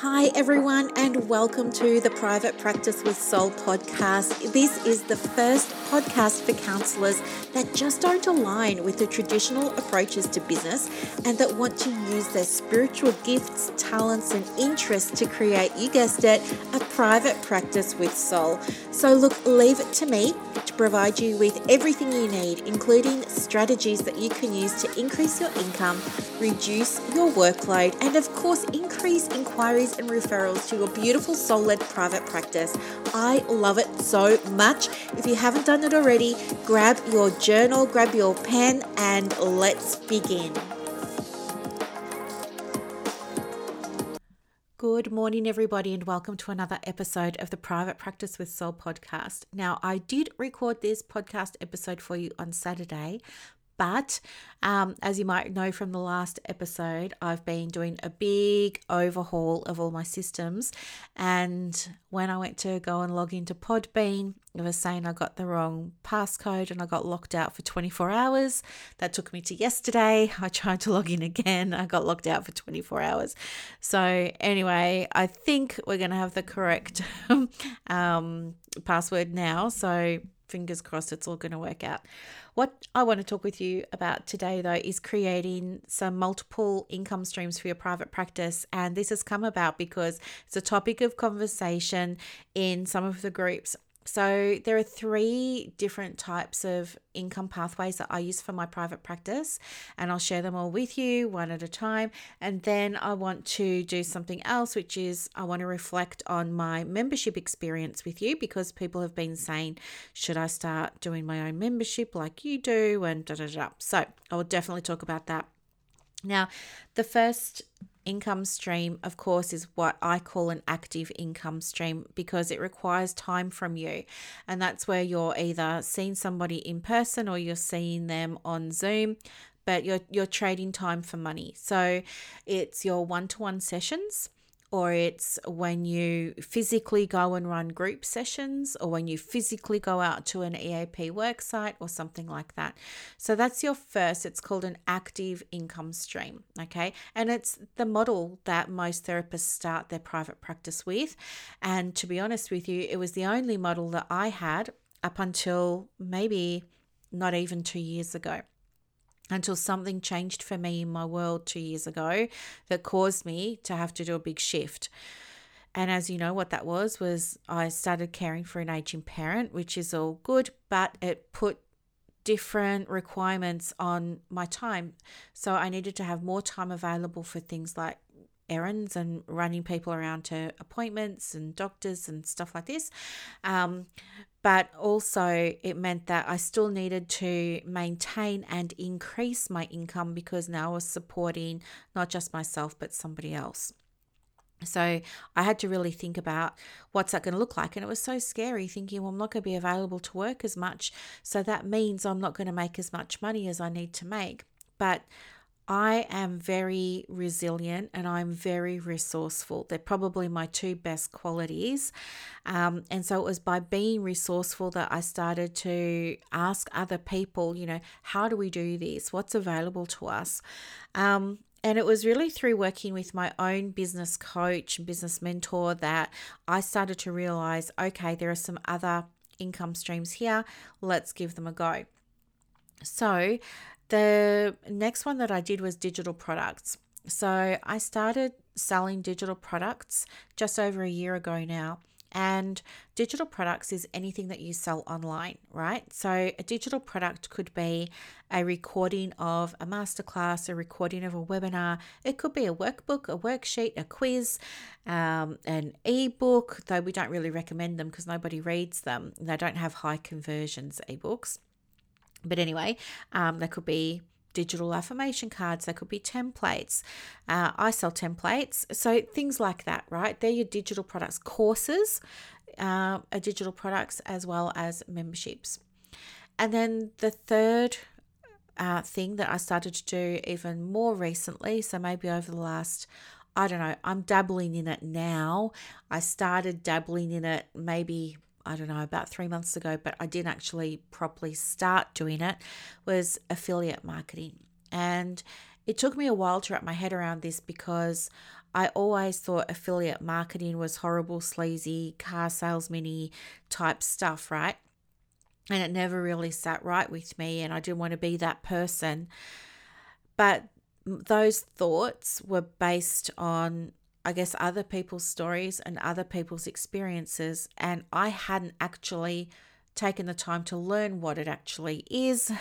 Hi everyone, and welcome to the Private Practice With Soul podcast. This is the first podcast for counsellors that just don't align with the traditional approaches to business and that want to use their spiritual gifts, talents and interests to create, you guessed it, a private practice with soul. So look, leave it to me to provide you with everything you need, including strategies that you can use to increase your income, reduce your workload and of course increase inquiries and referrals to your beautiful soul-led private practice. I love it so much. If you haven't done it already, grab your journal, grab your pen and let's begin. Good morning, everybody, and welcome to another episode of the Private Practice with Soul podcast. Now, I did record this podcast episode for you on Saturday, but as you might know from the last episode, I've been doing a big overhaul of all my systems. And when I went to go and log into Podbean, it was saying I got the wrong passcode and I got locked out for 24 hours. That took me to yesterday. I tried to log in again. I got locked out for 24 hours. So anyway, I think we're going to have the correct password now. So fingers crossed it's all going to work out. What I want to talk with you about today though is creating some multiple income streams for your private practice, and this has come about because it's a topic of conversation in some of the groups. So there are three different types of income pathways that I use for my private practice, and I'll share them all with you one at a time. And then I want to do something else, which is I want to reflect on my membership experience with you, because people have been saying, should I start doing my own membership like you do, and So I will definitely talk about that. Now, the first income stream, of course, is what I call an active income stream, because it requires time from you. And that's where you're either seeing somebody in person or you're seeing them on Zoom, but you're trading time for money. So it's your one-to-one sessions, or it's when you physically go and run group sessions, or when you physically go out to an EAP work site or something like that. So that's your first, it's called an active income stream, okay? And it's the model that most therapists start their private practice with. And to be honest with you, it was the only model that I had up until maybe not even 2 years ago, until something changed for me in my world 2 years ago that caused me to have to do a big shift. And as you know, what that was I started caring for an aging parent, which is all good, but it put different requirements on my time. So I needed to have more time available for things like errands and running people around to appointments and doctors and stuff like this. But also it meant that I still needed to maintain and increase my income, because now I was supporting not just myself but somebody else. So I had to really think about what's that going to look like. And it was so scary thinking, well, I'm not going to be available to work as much, so that means I'm not going to make as much money as I need to make. But I am very resilient and I'm very resourceful. They're probably my two best qualities. And so it was by being resourceful that I started to ask other people, you know, how do we do this? What's available to us? And it was really through working with my own business coach and business mentor that I started to realize, okay, there are some other income streams here. Let's give them a go. So the next one that I did was digital products. So I started selling digital products just over a year ago now. And digital products is anything that you sell online, right? So a digital product could be a recording of a masterclass, a recording of a webinar. It could be a workbook, a worksheet, a quiz, an ebook, though we don't really recommend them because nobody reads them. They don't have high conversions, ebooks. But anyway, there could be digital affirmation cards, there could be templates. I sell templates. So things like that, right? They're your digital products. Courses are digital products, as well as memberships. And then the third thing that I started to do even more recently, so maybe over the last, I don't know, I'm dabbling in it now. I started dabbling in it maybe about 3 months ago, but I didn't actually properly start doing it, was affiliate marketing. And it took me a while to wrap my head around this, because I always thought affiliate marketing was horrible, sleazy, car salesman-y type stuff, right? And it never really sat right with me, and I didn't want to be that person. But those thoughts were based on, I guess, other people's stories and other people's experiences, and I hadn't actually taken the time to learn what it actually is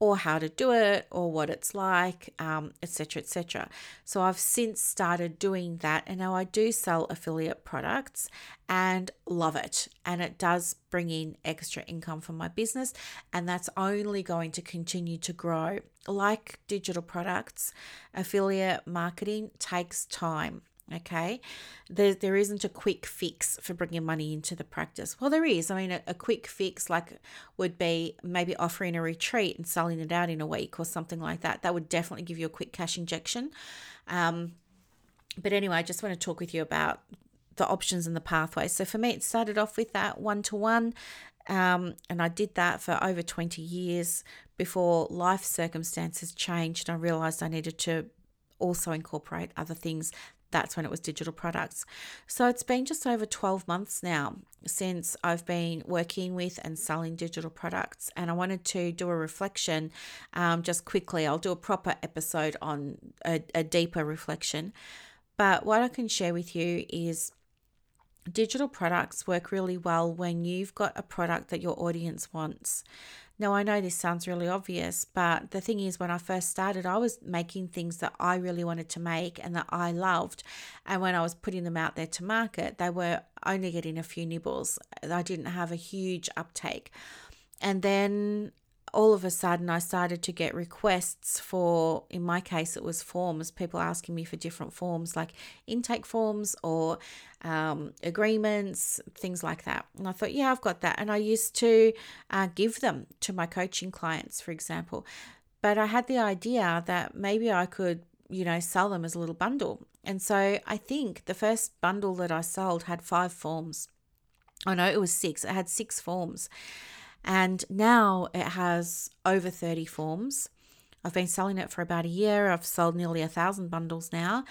or how to do it or what it's like, etc., etc. So I've since started doing that, and now I do sell affiliate products and love it, and it does bring in extra income for my business, and that's only going to continue to grow. Like digital products, affiliate marketing takes time. Okay, there isn't a quick fix for bringing money into the practice. Well, there is. I mean, a quick fix like would be maybe offering a retreat and selling it out in a week or something like that. That would definitely give you a quick cash injection. But anyway, I just want to talk with you about the options and the pathways. So for me, it started off with that one-to-one, and I did that for over 20 years before life circumstances changed and I realized I needed to also incorporate other things. That's when it was digital products. So it's been just over 12 months now since I've been working with and selling digital products. And I wanted to do a reflection just quickly. I'll do a proper episode on a deeper reflection. But what I can share with you is digital products work really well when you've got a product that your audience wants. Now, I know this sounds really obvious, but the thing is, when I first started, I was making things that I really wanted to make and that I loved. And when I was putting them out there to market, they were only getting a few nibbles. I didn't have a huge uptake. And then all of a sudden, I started to get requests for, in my case, it was forms, people asking me for different forms, like intake forms or agreements, things like that. And I thought, yeah, I've got that. And I used to give them to my coaching clients, for example. But I had the idea that maybe I could, you know, sell them as a little bundle. And so I think the first bundle that I sold had 5 forms. Oh, no, it was 6. It had 6 forms. And now it has over 30 forms. I've been selling it for about a year. I've sold nearly 1,000 bundles now.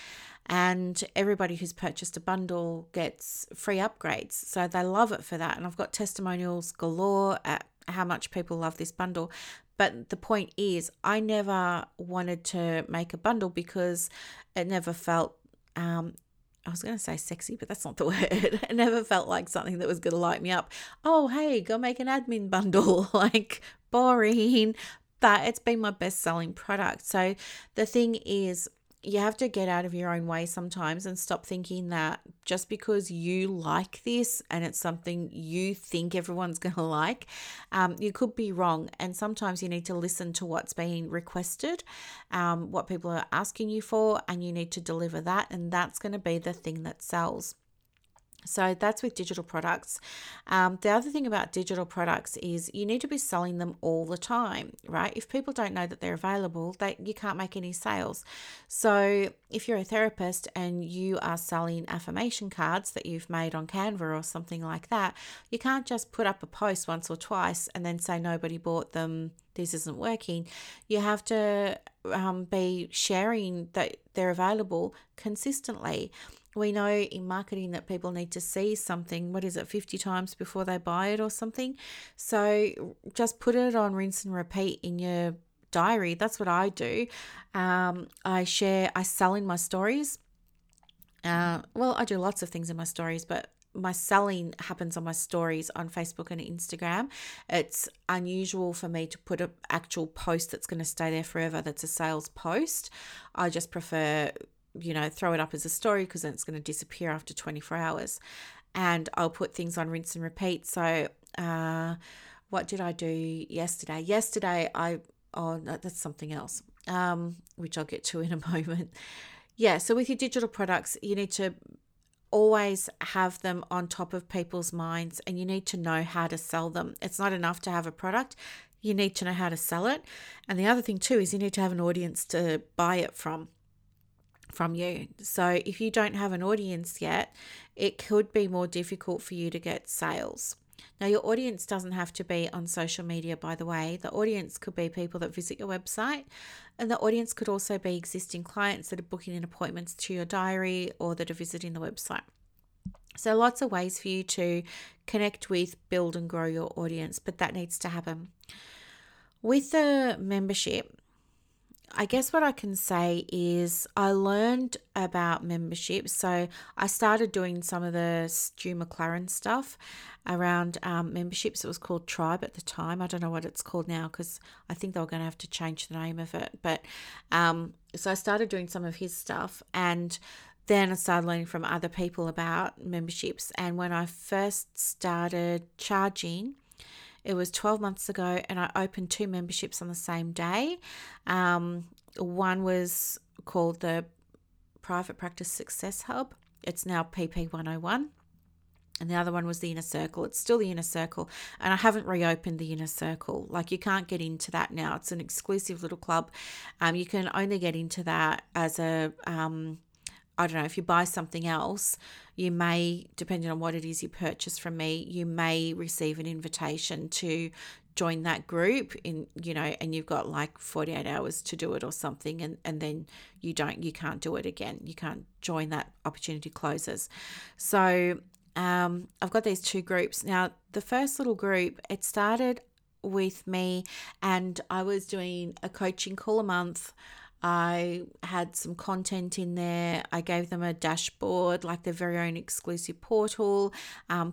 And everybody who's purchased a bundle gets free upgrades. So they love it for that. And I've got testimonials galore at how much people love this bundle. But the point is, I never wanted to make a bundle because it never felt I was going to say sexy, but that's not the word. I never felt like something that was going to light me up. Oh, hey, go make an admin bundle, like boring, but it's been my best selling product. So the thing is, you have to get out of your own way sometimes and stop thinking that just because you like this and it's something you think everyone's going to like, you could be wrong. And sometimes you need to listen to what's being requested, what people are asking you for, and you need to deliver that. And that's going to be the thing that sells. So that's with digital products. The other thing about digital products is you need to be selling them all the time, right? If people don't know that they're available, you can't make any sales. So if you're a therapist and you are selling affirmation cards that you've made on Canva or something like that, you can't just put up a post once or twice and then say nobody bought them, this isn't working. You have to be sharing that they're available consistently. We know in marketing that people need to see something, 50 times before they buy it or something. So just put it on rinse and repeat in your diary. That's what I do. I sell in my stories. I do lots of things in my stories, but my selling happens on my stories on Facebook and Instagram. It's unusual for me to put an actual post that's going to stay there forever. That's a sales post. I just prefer, throw it up as a story because then it's going to disappear after 24 hours. And I'll put things on rinse and repeat. So what did I do yesterday? That's something else, which I'll get to in a moment. Yeah, so with your digital products, you need to always have them on top of people's minds and you need to know how to sell them. It's not enough to have a product. You need to know how to sell it. And the other thing too is you need to have an audience to buy it from you. So if you don't have an audience yet, it could be more difficult for you to get sales. Now, your audience doesn't have to be on social media, by the way. The audience could be people that visit your website, and the audience could also be existing clients that are booking in appointments to your diary or that are visiting the website. So lots of ways for you to connect with, build and grow your audience, but that needs to happen. With the membership, I guess what I can say is I learned about membership. So I started doing some of the Stu McLaren stuff around memberships. It was called Tribe at the time. I don't know what it's called now because I think they were going to have to change the name of it. But so I started doing some of his stuff, and then I started learning from other people about memberships. And when I first started charging, it was 12 months ago, and I opened two memberships on the same day. One was called the Private Practice Success Hub. It's now PP101. And the other one was the Inner Circle. It's still the Inner Circle, and I haven't reopened the Inner Circle. Like, you can't get into that now. It's an exclusive little club. You can only get into that as a I don't know, if you buy something else, you may, depending on what it is you purchase from me, you may receive an invitation to join that group in, you know, and you've got like 48 hours to do it or something, and then you can't do it again. You can't join, that opportunity closes. So I've got these two groups. Now, the first little group, it started with me, and I was doing a coaching call a month. I had some content in there. I gave them a dashboard, like their very own exclusive portal,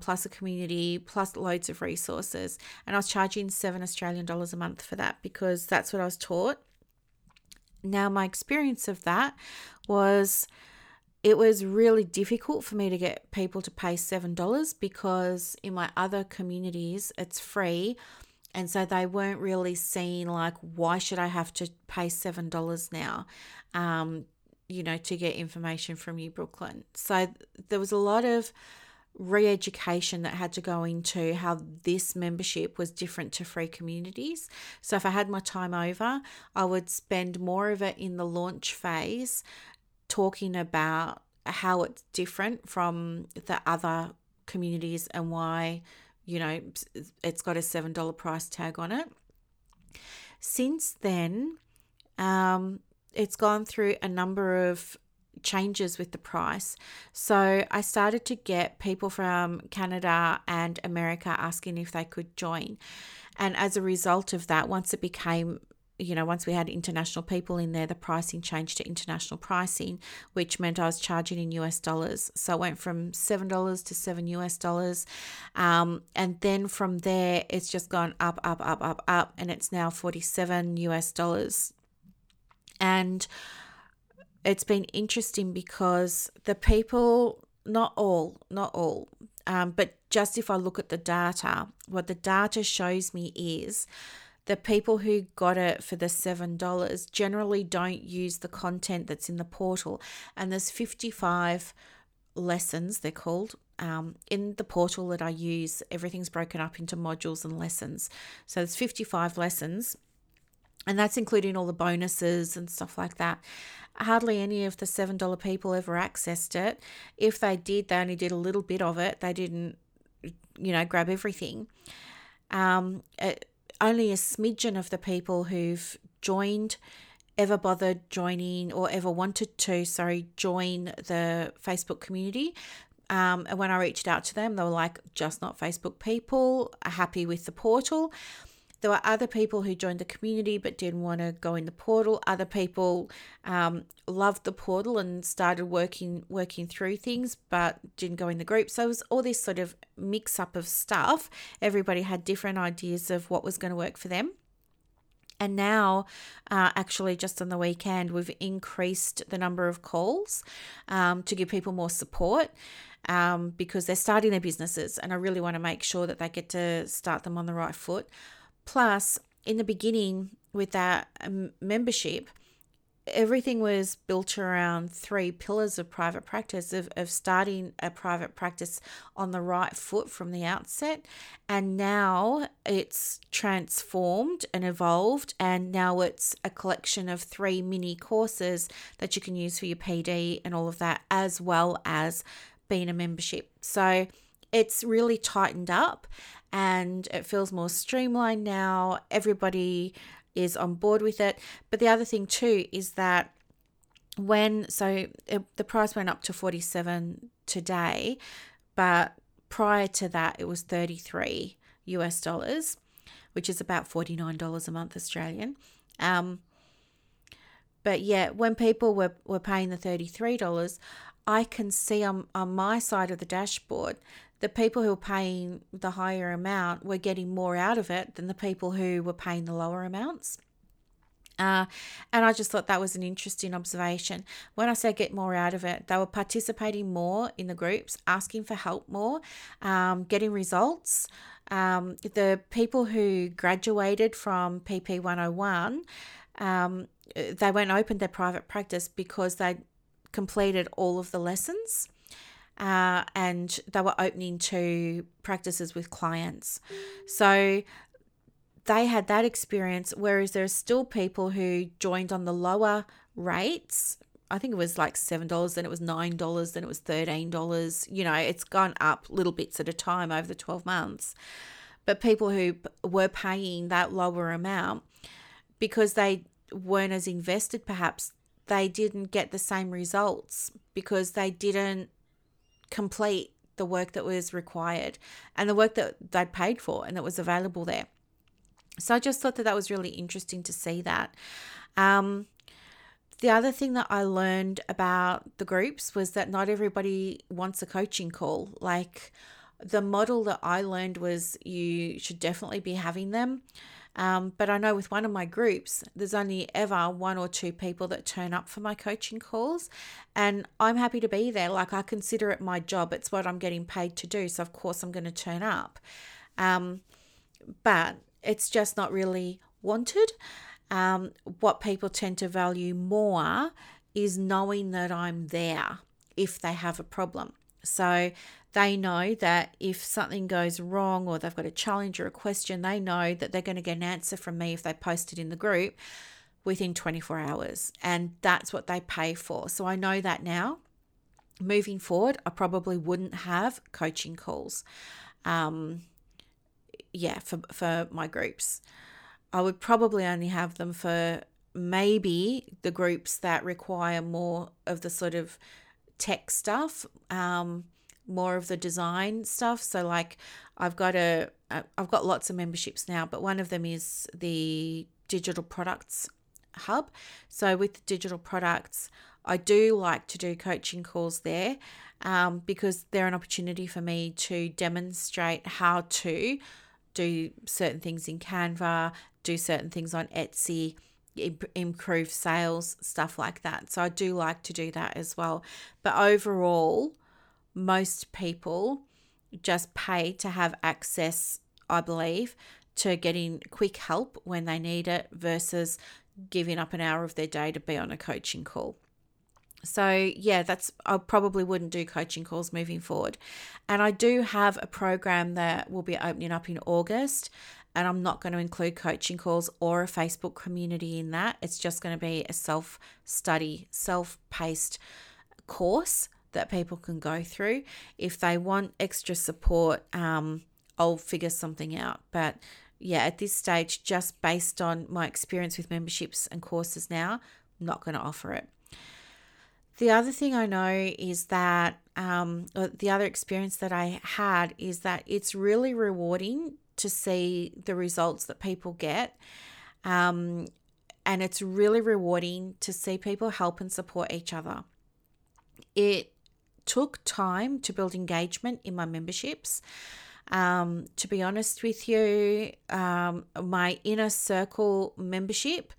plus a community, plus loads of resources. And I was charging $7 Australian a month for that because that's what I was taught. Now, my experience of that was it was really difficult for me to get people to pay $7 because in my other communities, it's free. And so they weren't really seeing, like, why should I have to pay $7 now, to get information from you, Brooklyn? So there was a lot of re-education that had to go into how this membership was different to free communities. So if I had my time over, I would spend more of it in the launch phase talking about how it's different from the other communities and why, you know, it's got a $7 price tag on it. Since then, it's gone through a number of changes with the price. So I started to get people from Canada and America asking if they could join. And as a result of that, once it became, once we had international people in there, the pricing changed to international pricing, which meant I was charging in US dollars. So I went from $7 to $7 US. And then from there, it's just gone up, and it's now $47 US. And it's been interesting because the people, not all, but just if I look at the data, what the data shows me is the people who got it for the $7 generally don't use the content that's in the portal. And there's 55 lessons, they're called, in the portal that I use. Everything's broken up into modules and lessons. So there's 55 lessons, and that's including all the bonuses and stuff like that. Hardly any of the $7 people ever accessed it. If they did, they only did a little bit of it. They didn't, grab everything. Only a smidgen of the people who've joined ever bothered joining or ever wanted to, join the Facebook community. And when I reached out to them, they were like, just not Facebook people, happy with the portal. There were other people who joined the community but didn't want to go in the portal. Other people loved the portal and started working through things but didn't go in the group. So it was all this sort of mix up of stuff. Everybody had different ideas of what was going to work for them. And now, actually just on the weekend, we've increased the number of calls to give people more support because they're starting their businesses, and I really want to make sure that they get to start them on the right foot. Plus, in the beginning with that membership, everything was built around three pillars of private practice, of starting a private practice on the right foot from the outset. And now it's transformed and evolved, and now it's a collection of three mini courses that you can use for your PD and all of that, as well as being a membership. So it's really tightened up and it feels more streamlined now. Everybody is on board with it. But the other thing too is that the price went up to $47 today, but prior to that it was $33, which is about $49 a month Australian. But yeah, when people were paying the $33, I can see on my side of the dashboard, the people who were paying the higher amount were getting more out of it than the people who were paying the lower amounts. And I just thought that was an interesting observation. When I say get more out of it, they were participating more in the groups, asking for help more, getting results. The people who graduated from PP101, they went and opened their private practice because they completed all of the lessons, and they were opening to practices with clients. So they had that experience, whereas there are still people who joined on the lower rates. I think it was like $7, then it was $9, then it was $13. You know, it's gone up little bits at a time over the 12 months. But people who were paying that lower amount, because they weren't as invested perhaps, they didn't get the same results because they didn't complete the work that was required and the work that they paid for and that was available there. So I just thought that was really interesting to see that. The other thing that I learned about the groups was that not everybody wants a coaching call. Like, the model that I learned was you should definitely be having them. But I know with one of my groups, there's only ever one or two people that turn up for my coaching calls, and I'm happy to be there. Like, I consider it my job. It's what I'm getting paid to do. So of course I'm going to turn up. But it's just not really wanted. What people tend to value more is knowing that I'm there if they have a problem. So they know that if something goes wrong or they've got a challenge or a question, they know that they're going to get an answer from me if they post it in the group within 24 hours. And that's what they pay for. So I know that now. Moving forward, I probably wouldn't have coaching calls. For my groups. I would probably only have them for maybe the groups that require more of the sort of tech stuff, more of the design stuff. So like I've got lots of memberships now, but one of them is the digital products hub. So with the digital products, I do like to do coaching calls there, because they're an opportunity for me to demonstrate how to do certain things in Canva, do certain things on Etsy, improve sales, stuff like that. So I do like to do that as well. But overall, most people just pay to have access, I believe, to getting quick help when they need it versus giving up an hour of their day to be on a coaching call. So yeah, I probably wouldn't do coaching calls moving forward. And I do have a program that will be opening up in August, and I'm not going to include coaching calls or a Facebook community in that. It's just going to be a self-study, self-paced course that people can go through. If they want extra support, I'll figure something out. But yeah, at this stage, just based on my experience with memberships and courses now, I'm not going to offer it. The other thing I know is that the other experience that I had is that it's really rewarding to see the results that people get. And it's really rewarding to see people help and support each other. It took time to build engagement in my memberships. To be honest with you, my Inner Circle membership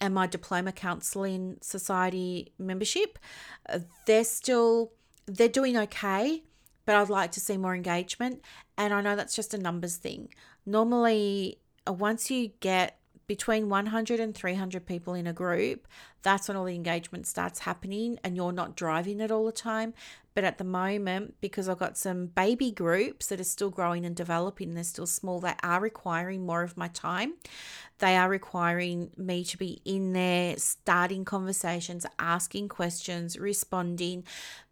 and my Diploma Counselling Society membership, they're doing okay, but I'd like to see more engagement. And I know that's just a numbers thing. Normally, once you get between 100 and 300 people in a group, that's when all the engagement starts happening and you're not driving it all the time. But at the moment, because I've got some baby groups that are still growing and developing, they're still small, they are requiring more of my time. They are requiring me to be in there, starting conversations, asking questions, responding,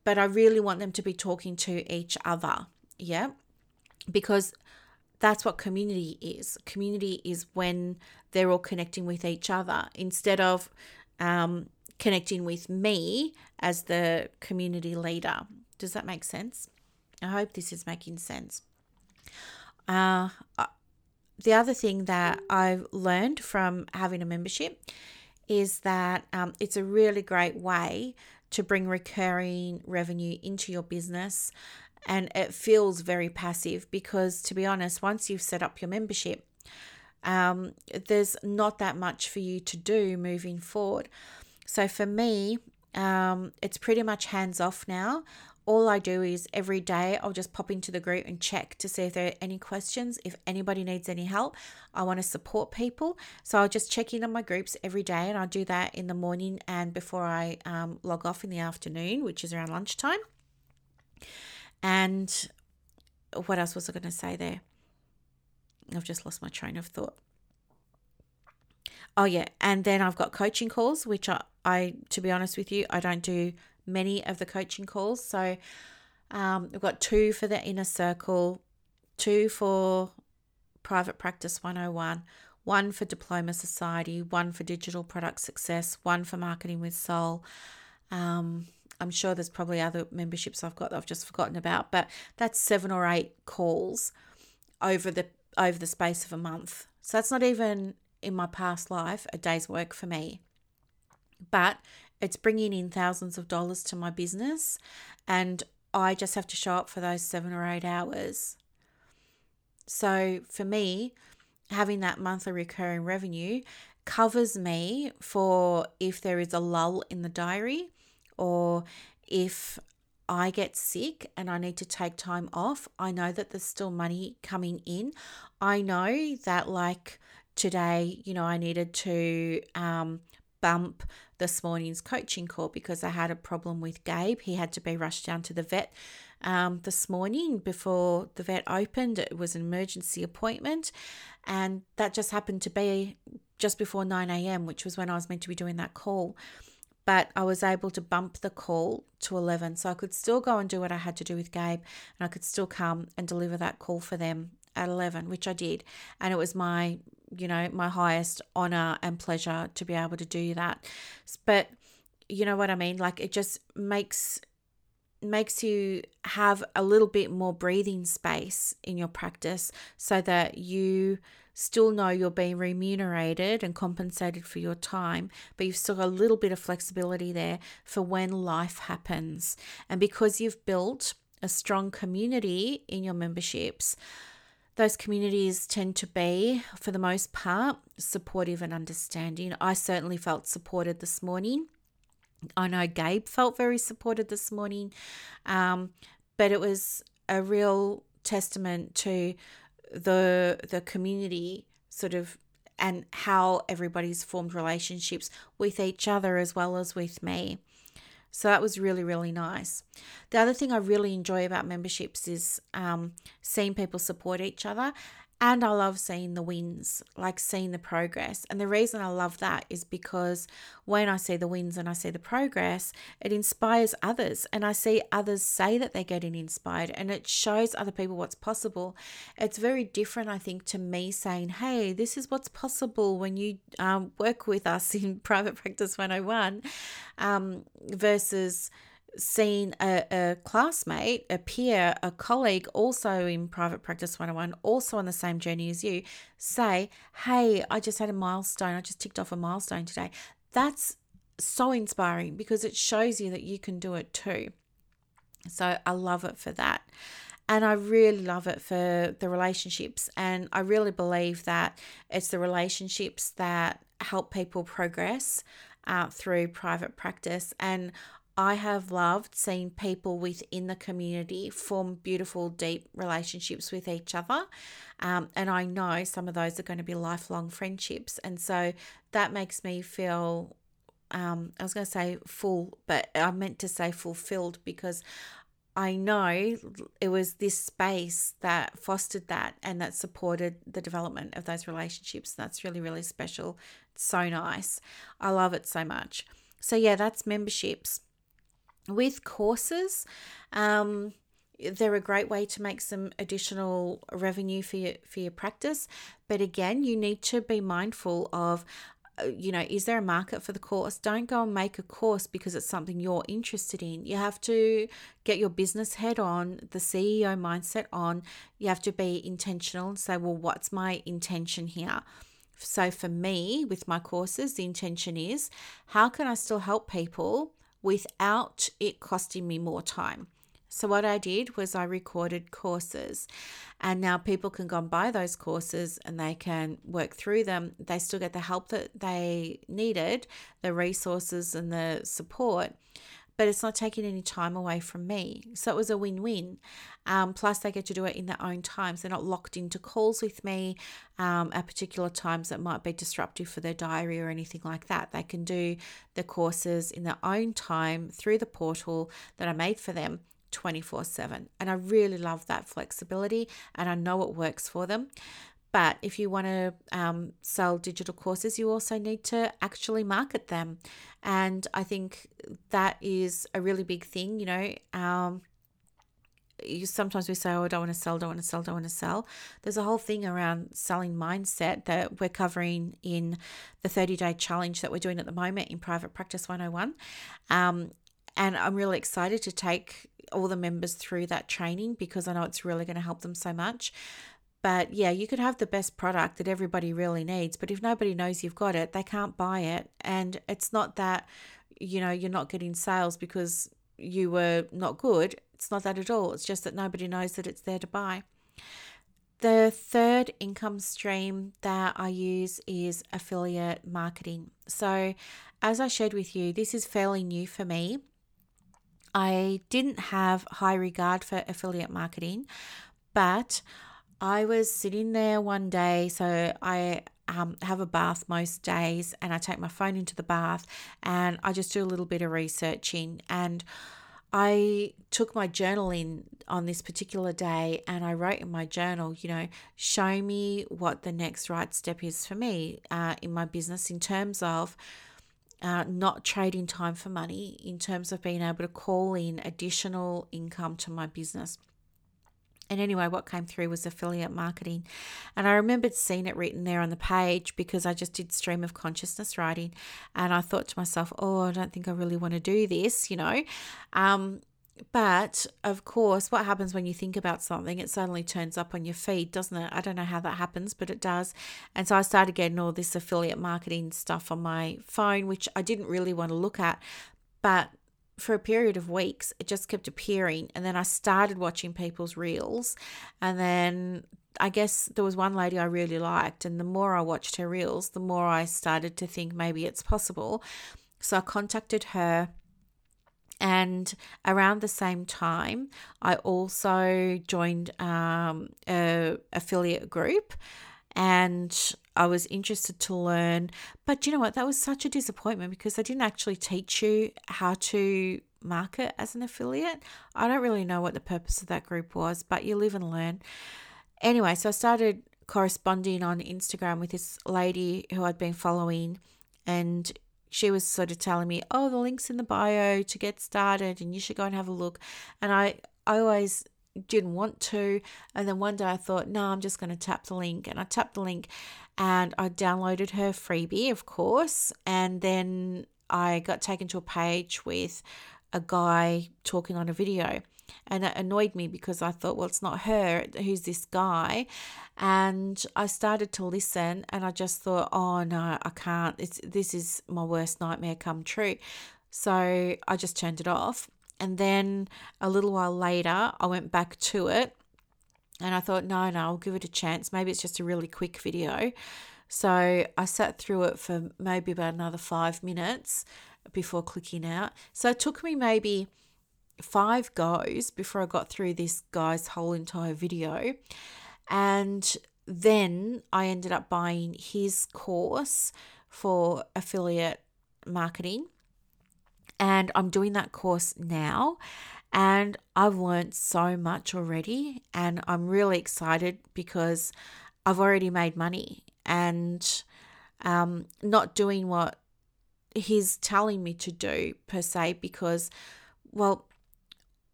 but I really want them to be talking to each other. yeah, because that's what community is. Community is when they're all connecting with each other instead of connecting with me as the community leader. Does that make sense? I hope this is making sense. The other thing that I've learned from having a membership is that it's a really great way to bring recurring revenue into your business, and it feels very passive because, to be honest, once you've set up your membership, there's not that much for you to do moving forward. So for me, it's pretty much hands off now. All I do is every day I'll just pop into the group and check to see if there are any questions, if anybody needs any help. I want to support people. So I'll just check in on my groups every day, and I'll do that in the morning and before I log off in the afternoon, which is around lunchtime. And what else was I going to say there? I've just lost my train of thought. Oh, yeah. And then I've got coaching calls, which I to be honest with you, I don't do many of the coaching calls. So I've got 2 for the Inner Circle, 2 for Private Practice 101, 1 for Diploma Society, 1 for Digital Product Success, 1 for Marketing with Soul. I'm sure there's probably other memberships I've got that I've just forgotten about, but that's 7 or 8 calls over the space of a month. So that's not even in my past life a day's work for me, but it's bringing in thousands of dollars to my business, and I just have to show up for those 7 or 8 hours. So for me, having that monthly recurring revenue covers me for if there is a lull in the diary, or if I get sick and I need to take time off, I know that there's still money coming in. I know that, like today, you know, I needed to bump this morning's coaching call because I had a problem with Gabe. He had to be rushed down to the vet this morning before the vet opened. It was an emergency appointment, and that just happened to be just before 9 a.m., which was when I was meant to be doing that call. But I was able to bump the call to 11. So I could still go and do what I had to do with Gabe, and I could still come and deliver that call for them at 11, which I did. And it was my, you know, my highest honor and pleasure to be able to do that. But you know what I mean? Like, it just makes you have a little bit more breathing space in your practice so that you still know you're being remunerated and compensated for your time, but you've still got a little bit of flexibility there for when life happens. And because you've built a strong community in your memberships, those communities tend to be, for the most part, supportive and understanding. I certainly felt supported this morning. I know Gabe felt very supported this morning, but it was a real testament to the community sort of, and how everybody's formed relationships with each other as well as with me. So that was really, really nice. The other thing I really enjoy about memberships is seeing people support each other, and I love seeing the wins, like seeing the progress. And the reason I love that is because when I see the wins and I see the progress, it inspires others. And I see others say that they're getting inspired, and it shows other people what's possible. It's very different, I think, to me saying, hey, this is what's possible when you work with us in Private Practice 101, versus seeing a classmate, a peer, a colleague also in Private Practice 101, also on the same journey as you, say, hey, I just had a milestone. I just ticked off a milestone today. That's so inspiring because it shows you that you can do it too. So I love it for that. And I really love it for the relationships. And I really believe that it's the relationships that help people progress through private practice. And I have loved seeing people within the community form beautiful, deep relationships with each other. And I know some of those are going to be lifelong friendships. And so that makes me feel, I was going to say full, but I meant to say fulfilled, because I know it was this space that fostered that and that supported the development of those relationships. That's really, really special. It's so nice. I love it so much. So yeah, that's memberships. With courses, They're a great way to make some additional revenue for your practice. But again, you need to be mindful of, is there a market for the course? Don't go and make a course because it's something you're interested in. You have to get your business head on, the CEO mindset on. You have to be intentional and say, well, what's my intention here? So for me, with my courses, the intention is, how can I still help people without it costing me more time? So what I did was I recorded courses, and now people can go and buy those courses and they can work through them. They still get the help that they needed, the resources and the support, but it's not taking any time away from me. So it was a win-win. Plus they get to do it in their own times. They're not locked into calls with me at particular times that might be disruptive for their diary or anything like that. They can do the courses in their own time through the portal that I made for them 24/7. And I really love that flexibility, and I know it works for them. But if you want to sell digital courses, you also need to actually market them. And I think that is a really big thing. Sometimes we say, oh, I don't want to sell, don't want to sell. There's a whole thing around selling mindset that we're covering in the 30-day challenge that we're doing at the moment in Private Practice 101. And I'm really excited to take all the members through that training because I know it's really going to help them so much. But yeah, you could have the best product that everybody really needs, but if nobody knows you've got it, they can't buy it. And it's not that, you're not getting sales because you were not good. It's not that at all. It's just that nobody knows that it's there to buy. The third income stream that I use is affiliate marketing. So as I shared with you, this is fairly new for me. I didn't have high regard for affiliate marketing, but I was sitting there one day. So I have a bath most days, and I take my phone into the bath and I just do a little bit of researching. And I took my journal in on this particular day, and I wrote in my journal, show me what the next right step is for me in my business in terms of not trading time for money, in terms of being able to call in additional income to my business. And anyway, what came through was affiliate marketing. And I remembered seeing it written there on the page because I just did stream of consciousness writing. And I thought to myself, oh, I don't think I really want to do this, But of course, what happens when you think about something, it suddenly turns up on your feed, doesn't it? I don't know how that happens, but it does. And so I started getting all this affiliate marketing stuff on my phone, which I didn't really want to look at. But for a period of weeks, it just kept appearing. And then I started watching people's reels. And then I guess there was one lady I really liked. And the more I watched her reels, the more I started to think maybe it's possible. So I contacted her. And around the same time, I also joined an affiliate group, and I was interested to learn. But you know what? That was such a disappointment because they didn't actually teach you how to market as an affiliate. I don't really know what the purpose of that group was, but you live and learn. Anyway, so I started corresponding on Instagram with this lady who I'd been following, and she was sort of telling me, oh, the link's in the bio to get started and you should go and have a look. And I always didn't want to. And then one day I thought, no, I'm just going to tap the link. And I tapped the link and I downloaded her freebie, of course. And then I got taken to a page with a guy talking on a video. And it annoyed me because I thought, well, it's not her. Who's this guy? And I started to listen, and I just thought, oh no, I can't. This is my worst nightmare come true. So I just turned it off. And then a little while later, I went back to it, and I thought, no, I'll give it a chance. Maybe it's just a really quick video. So I sat through it for maybe about another 5 minutes before clicking out. So it took me maybe 5 goes before I got through this guy's whole entire video. And then I ended up buying his course for affiliate marketing. And I'm doing that course now. And I've learned so much already. And I'm really excited because I've already made money. And not doing what he's telling me to do per se because, well,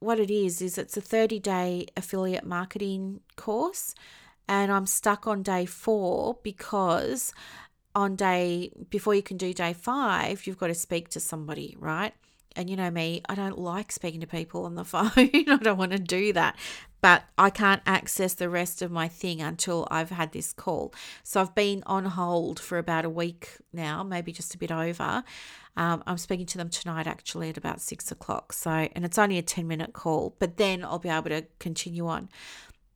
what it is it's a 30-day affiliate marketing course, and I'm stuck on day 4 because before you can do day 5, you've got to speak to somebody, right? And you know me, I don't like speaking to people on the phone. I don't want to do that. But I can't access the rest of my thing until I've had this call. So I've been on hold for about a week now, maybe just a bit over. I'm speaking to them tonight actually at about 6 o'clock. So, and it's only a 10-minute call, but then I'll be able to continue on.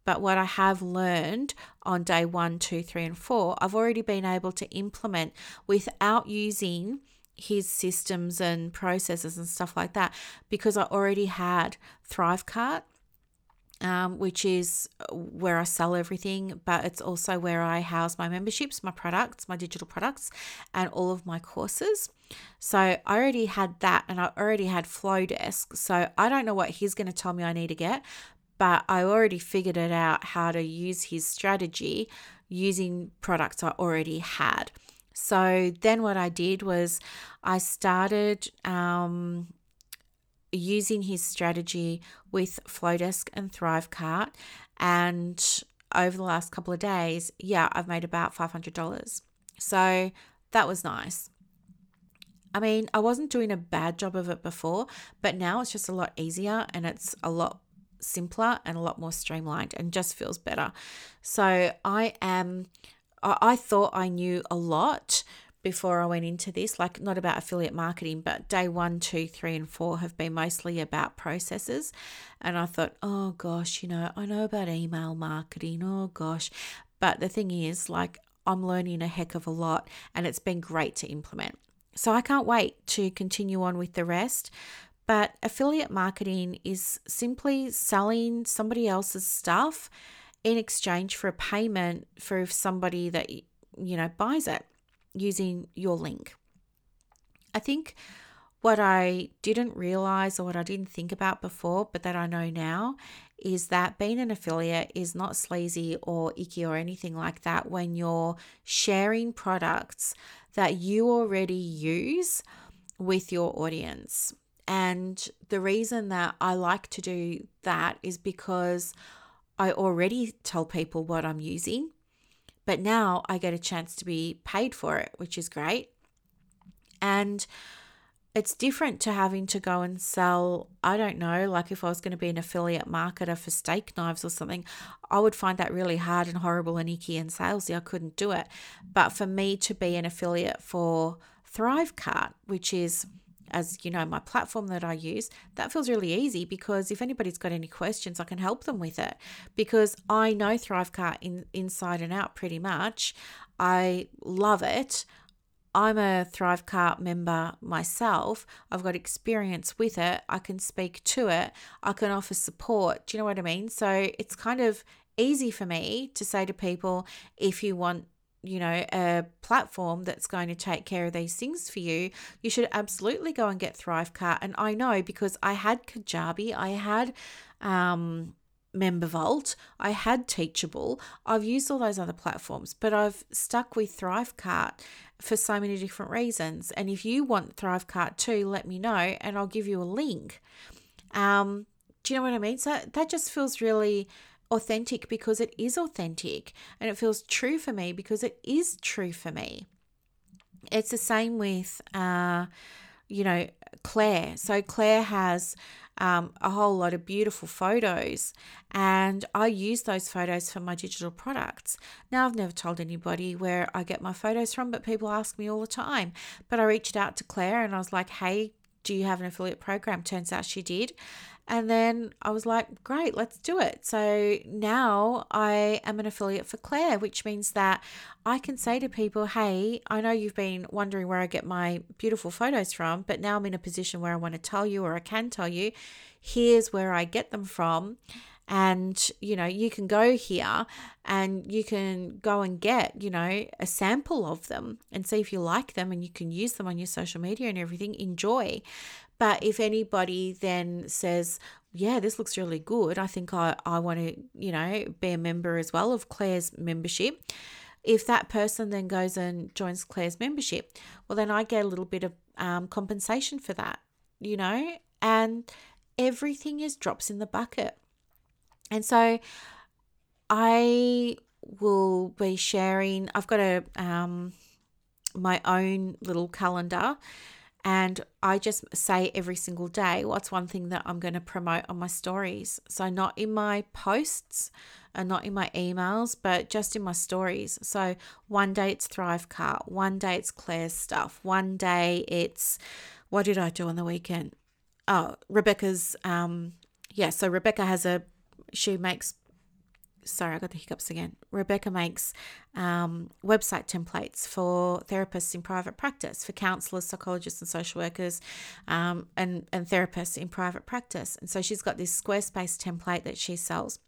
But what I have learned on day 1, 2, 3, and 4, I've already been able to implement without using his systems and processes and stuff like that, because I already had ThriveCart, which is where I sell everything, but it's also where I house my memberships, my products, my digital products, and all of my courses. So I already had that, and I already had FloDesk. So I don't know what he's going to tell me I need to get, but I already figured it out how to use his strategy using products I already had. So then what I did was I started using his strategy with FloDesk and ThriveCart, and over the last couple of days, I've made about $500. So that was nice. I mean, I wasn't doing a bad job of it before, but now it's just a lot easier, and it's a lot simpler and a lot more streamlined, and just feels better. So I thought I knew a lot before I went into this, like not about affiliate marketing, but day 1, 2, 3, and 4 have been mostly about processes. And I thought, oh gosh, I know about email marketing. Oh gosh. But the thing is, I'm learning a heck of a lot, and it's been great to implement. So I can't wait to continue on with the rest. But affiliate marketing is simply selling somebody else's stuff in exchange for a payment for somebody that, buys it using your link. I think what I didn't realize, or what I didn't think about before, but that I know now, is that being an affiliate is not sleazy or icky or anything like that when you're sharing products that you already use with your audience. And the reason that I like to do that is because I already tell people what I'm using, but now I get a chance to be paid for it, which is great. And it's different to having to go and sell, if I was going to be an affiliate marketer for steak knives or something, I would find that really hard and horrible and icky and salesy. I couldn't do it. But for me to be an affiliate for ThriveCart, which is, as you know, my platform that I use, that feels really easy, because if anybody's got any questions, I can help them with it, because I know ThriveCart inside and out pretty much. I love it. I'm a ThriveCart member myself. I've got experience with it. I can speak to it. I can offer support. Do you know what I mean? So it's kind of easy for me to say to people, if you want a platform that's going to take care of these things for you, you should absolutely go and get ThriveCart. And I know, because I had Kajabi, I had MemberVault, I had Teachable. I've used all those other platforms, but I've stuck with ThriveCart for so many different reasons. And if you want ThriveCart too, let me know and I'll give you a link. Do you know what I mean? So that just feels really authentic, because it is authentic, and it feels true for me because it is true for me. It's the same with, Claire. So Claire has a whole lot of beautiful photos, and I use those photos for my digital products. Now, I've never told anybody where I get my photos from, but people ask me all the time. But I reached out to Claire and I was like, hey, do you have an affiliate program? Turns out she did. And then I was like, great, let's do it. So now I am an affiliate for Claire, which means that I can say to people, hey, I know you've been wondering where I get my beautiful photos from, but now I'm in a position where I want to tell you, or I can tell you, here's where I get them from. And, you can go here and you can go and get, a sample of them and see if you like them, and you can use them on your social media and everything. Enjoy. But if anybody then says, yeah, this looks really good, I think I want to, be a member as well of Claire's membership. If that person then goes and joins Claire's membership, well, then I get a little bit of compensation for that, and everything is drops in the bucket. And so I will be sharing, I've got a my own little calendar, and I just say every single day what's one thing that I'm going to promote on my stories. So not in my posts and not in my emails, but just in my stories. So one day it's ThriveCart, one day it's Claire's stuff, one day it's, what did I do on the weekend? Oh, Rebecca's, so Rebecca has Rebecca makes website templates for therapists in private practice, for counsellors, psychologists and social workers, and therapists in private practice. And so she's got this Squarespace template that she sells.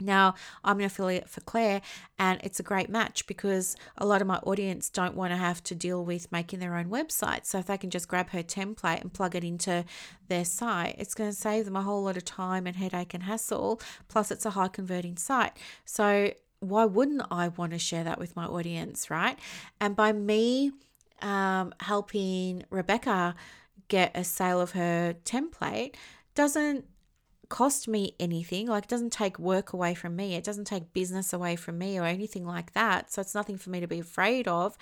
Now, I'm an affiliate for Claire, and it's a great match because a lot of my audience don't want to have to deal with making their own website. So if they can just grab her template and plug it into their site, it's going to save them a whole lot of time and headache and hassle. Plus, it's a high converting site. So why wouldn't I want to share that with my audience, right? And by me helping Rebecca get a sale of her template doesn't cost me anything. Like, it doesn't take work away from me, it doesn't take business away from me or anything like that. So it's nothing for me to be afraid of.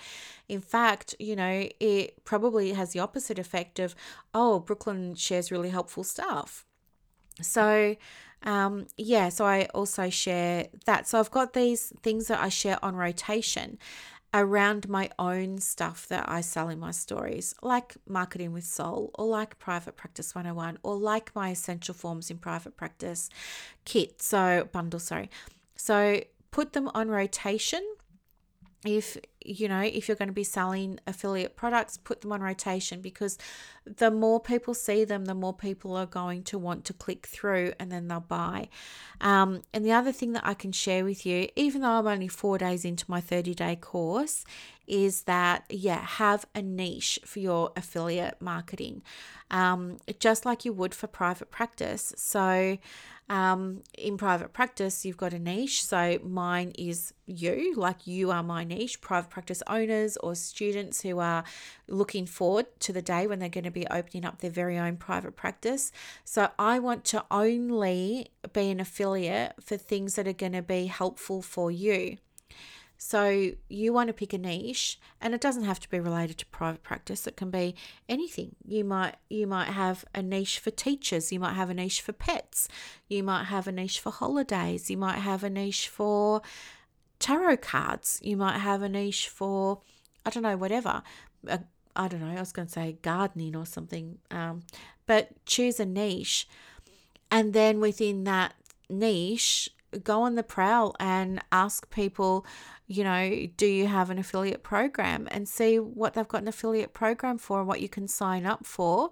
In fact, you know, it probably has the opposite effect of, oh, Brooklyn shares really helpful stuff. So so I also share that. So I've got these things that I share on rotation around my own stuff that I sell in my stories, like Marketing with Soul, or like Private Practice 101, or like my Essential Forms in Private Practice bundle. So put them on rotation. If you're going to be selling affiliate products, put them on rotation, because the more people see them, the more people are going to want to click through and then they'll buy. And the other thing that I can share with you, even though I'm only 4 days into my 30-day course, is that, have a niche for your affiliate marketing, just like you would for private practice. So in private practice, you've got a niche. So mine is you, like you are my niche, private practice owners or students who are looking forward to the day when they're going to be opening up their very own private practice. So I want to only be an affiliate for things that are going to be helpful for you. So you want to pick a niche, and it doesn't have to be related to private practice. It can be anything. You might have a niche for teachers. You might have a niche for pets. You might have a niche for holidays. You might have a niche for tarot cards. You might have a niche for, whatever. I don't know. I was going to say gardening or something. But choose a niche, and then within that niche, go on the prowl and ask people, do you have an affiliate program, and see what they've got an affiliate program for and what you can sign up for.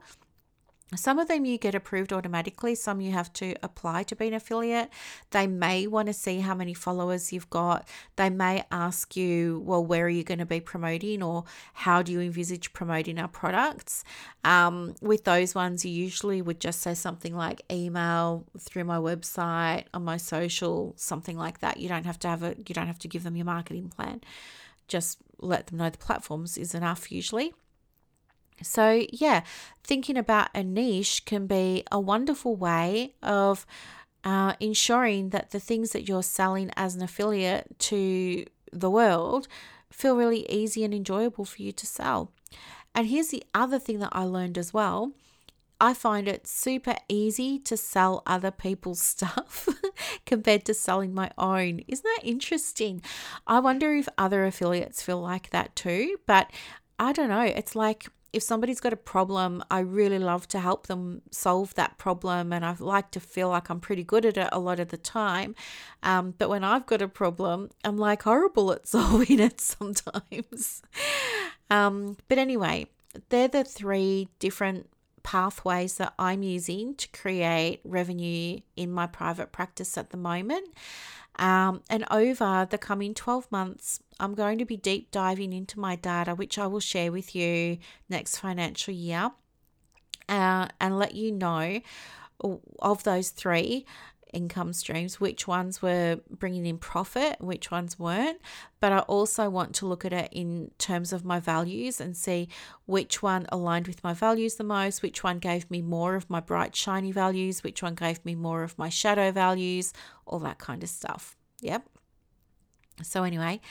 Some of them you get approved automatically. Some you have to apply to be an affiliate. They may want to see how many followers you've got. They may ask you, well, where are you going to be promoting, or how do you envisage promoting our products? With those ones, you usually would just say something like email, through my website, on my social, something like that. You don't have to give them your marketing plan. Just let them know the platforms is enough usually. So thinking about a niche can be a wonderful way of ensuring that the things that you're selling as an affiliate to the world feel really easy and enjoyable for you to sell. And here's the other thing that I learned as well. I find it super easy to sell other people's stuff compared to selling my own. Isn't that interesting? I wonder if other affiliates feel like that too, but I don't know. It's like, if somebody's got a problem, I really love to help them solve that problem, and I like to feel like I'm pretty good at it a lot of the time. But when I've got a problem, I'm like horrible at solving it sometimes. But anyway, they're the three different pathways that I'm using to create revenue in my private practice at the moment. And over the coming 12 months, I'm going to be deep diving into my data, which I will share with you next financial year, and let you know of those three income streams, which ones were bringing in profit, which ones weren't. But I also want to look at it in terms of my values and see which one aligned with my values the most, which one gave me more of my bright, shiny values, which one gave me more of my shadow values, all that kind of stuff. Yep. So anyway,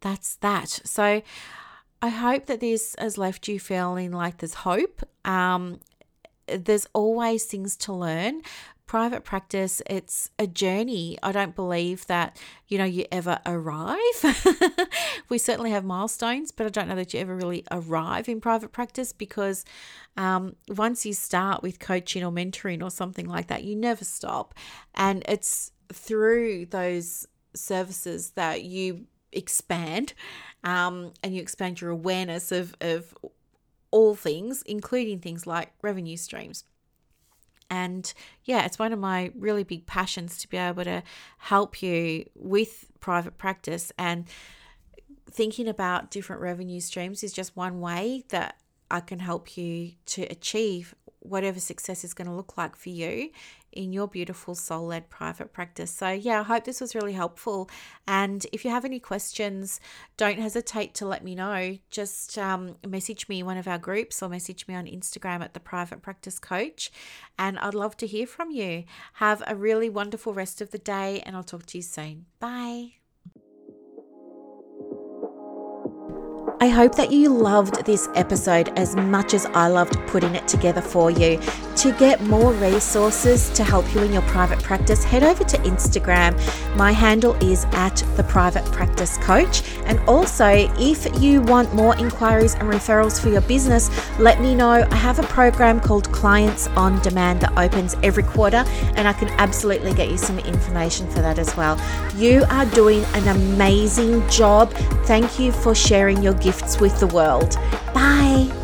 that's that. So I hope that this has left you feeling like there's hope. There's always things to learn. Private practice, it's a journey. I don't believe that, you ever arrive. We certainly have milestones, but I don't know that you ever really arrive in private practice because once you start with coaching or mentoring or something like that, you never stop. And it's through those services that you expand and you expand your awareness of all things, including things like revenue streams. And yeah, it's one of my really big passions to be able to help you with private practice, and thinking about different revenue streams is just one way that I can help you to achieve whatever success is going to look like for you in your beautiful soul-led private practice. So yeah, I hope this was really helpful. And if you have any questions, don't hesitate to let me know. Just message me in one of our groups or message me on Instagram at The Private Practice Coach. And I'd love to hear from you. Have a really wonderful rest of the day, and I'll talk to you soon. Bye. I hope that you loved this episode as much as I loved putting it together for you. To get more resources to help you in your private practice, head over to Instagram. My handle is @theprivatepracticecoach. And also, if you want more inquiries and referrals for your business, let me know. I have a program called Clients on Demand that opens every quarter, and I can absolutely get you some information for that as well. You are doing an amazing job. Thank you for sharing your gifts with the world. Bye.